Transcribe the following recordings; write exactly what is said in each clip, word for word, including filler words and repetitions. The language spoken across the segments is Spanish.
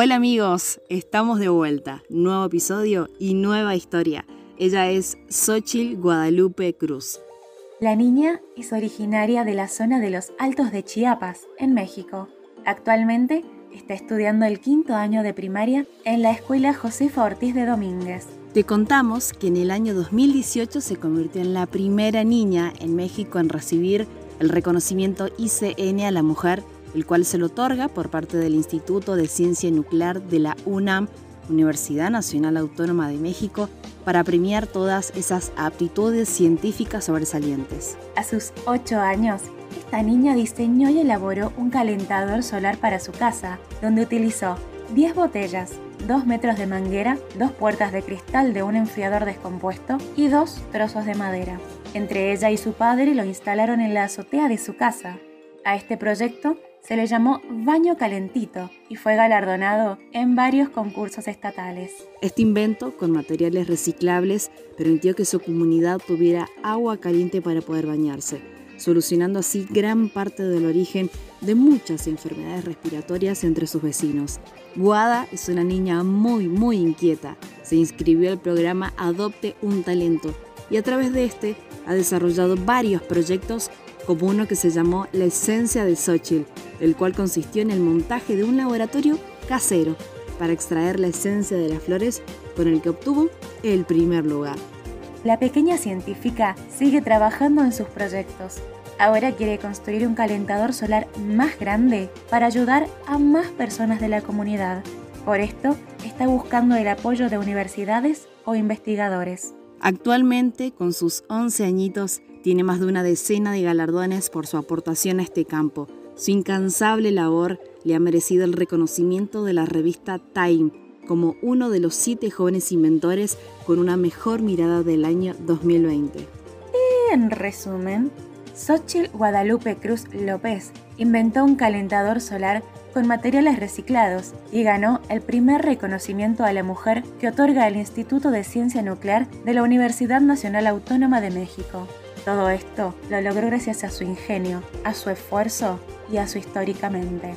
Hola amigos, estamos de vuelta, nuevo episodio y nueva historia. Ella es Xochitl Guadalupe Cruz. La niña es originaria de la zona de los Altos de Chiapas, en México. Actualmente está estudiando el quinto año de primaria en la Escuela Josefa Ortiz de Domínguez. Te contamos que en el año dos mil dieciocho se convirtió en la primera niña en México en recibir el reconocimiento I C N a la mujer, el cual se lo otorga por parte del Instituto de Ciencia Nuclear de la UNAM, Universidad Nacional Autónoma de México, para premiar todas esas aptitudes científicas sobresalientes. A sus ocho años, esta niña diseñó y elaboró un calentador solar para su casa, donde utilizó diez botellas, dos metros de manguera, dos puertas de cristal de un enfriador descompuesto y dos trozos de madera. Entre ella y su padre lo instalaron en la azotea de su casa. A este proyecto se le llamó Baño Calentito y fue galardonado en varios concursos estatales. Este invento, con materiales reciclables, permitió que su comunidad tuviera agua caliente para poder bañarse, solucionando así gran parte del origen de muchas enfermedades respiratorias entre sus vecinos. Guada es una niña muy, muy inquieta. Se inscribió al programa Adopte un Talento y a través de este ha desarrollado varios proyectos, como uno que se llamó La Esencia de Xochitl, el cual consistió en el montaje de un laboratorio casero para extraer la esencia de las flores, con el que obtuvo el primer lugar. La pequeña científica sigue trabajando en sus proyectos. Ahora quiere construir un calentador solar más grande para ayudar a más personas de la comunidad. Por esto, está buscando el apoyo de universidades o investigadores. Actualmente, con sus once añitos, tiene más de una decena de galardones por su aportación a este campo. Su incansable labor le ha merecido el reconocimiento de la revista Time como uno de los siete jóvenes inventores con una mejor mirada del año dos mil veinte. Y en resumen, Xochitl Guadalupe Cruz López inventó un calentador solar con materiales reciclados y ganó el primer reconocimiento a la mujer que otorga el Instituto de Ciencia Nuclear de la Universidad Nacional Autónoma de México. Todo esto lo logró gracias a su ingenio, a su esfuerzo y a su históricamente.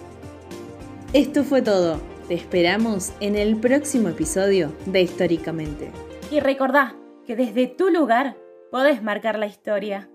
Esto fue todo. Te esperamos en el próximo episodio de Históricamente. Y recordá que desde tu lugar podés marcar la historia.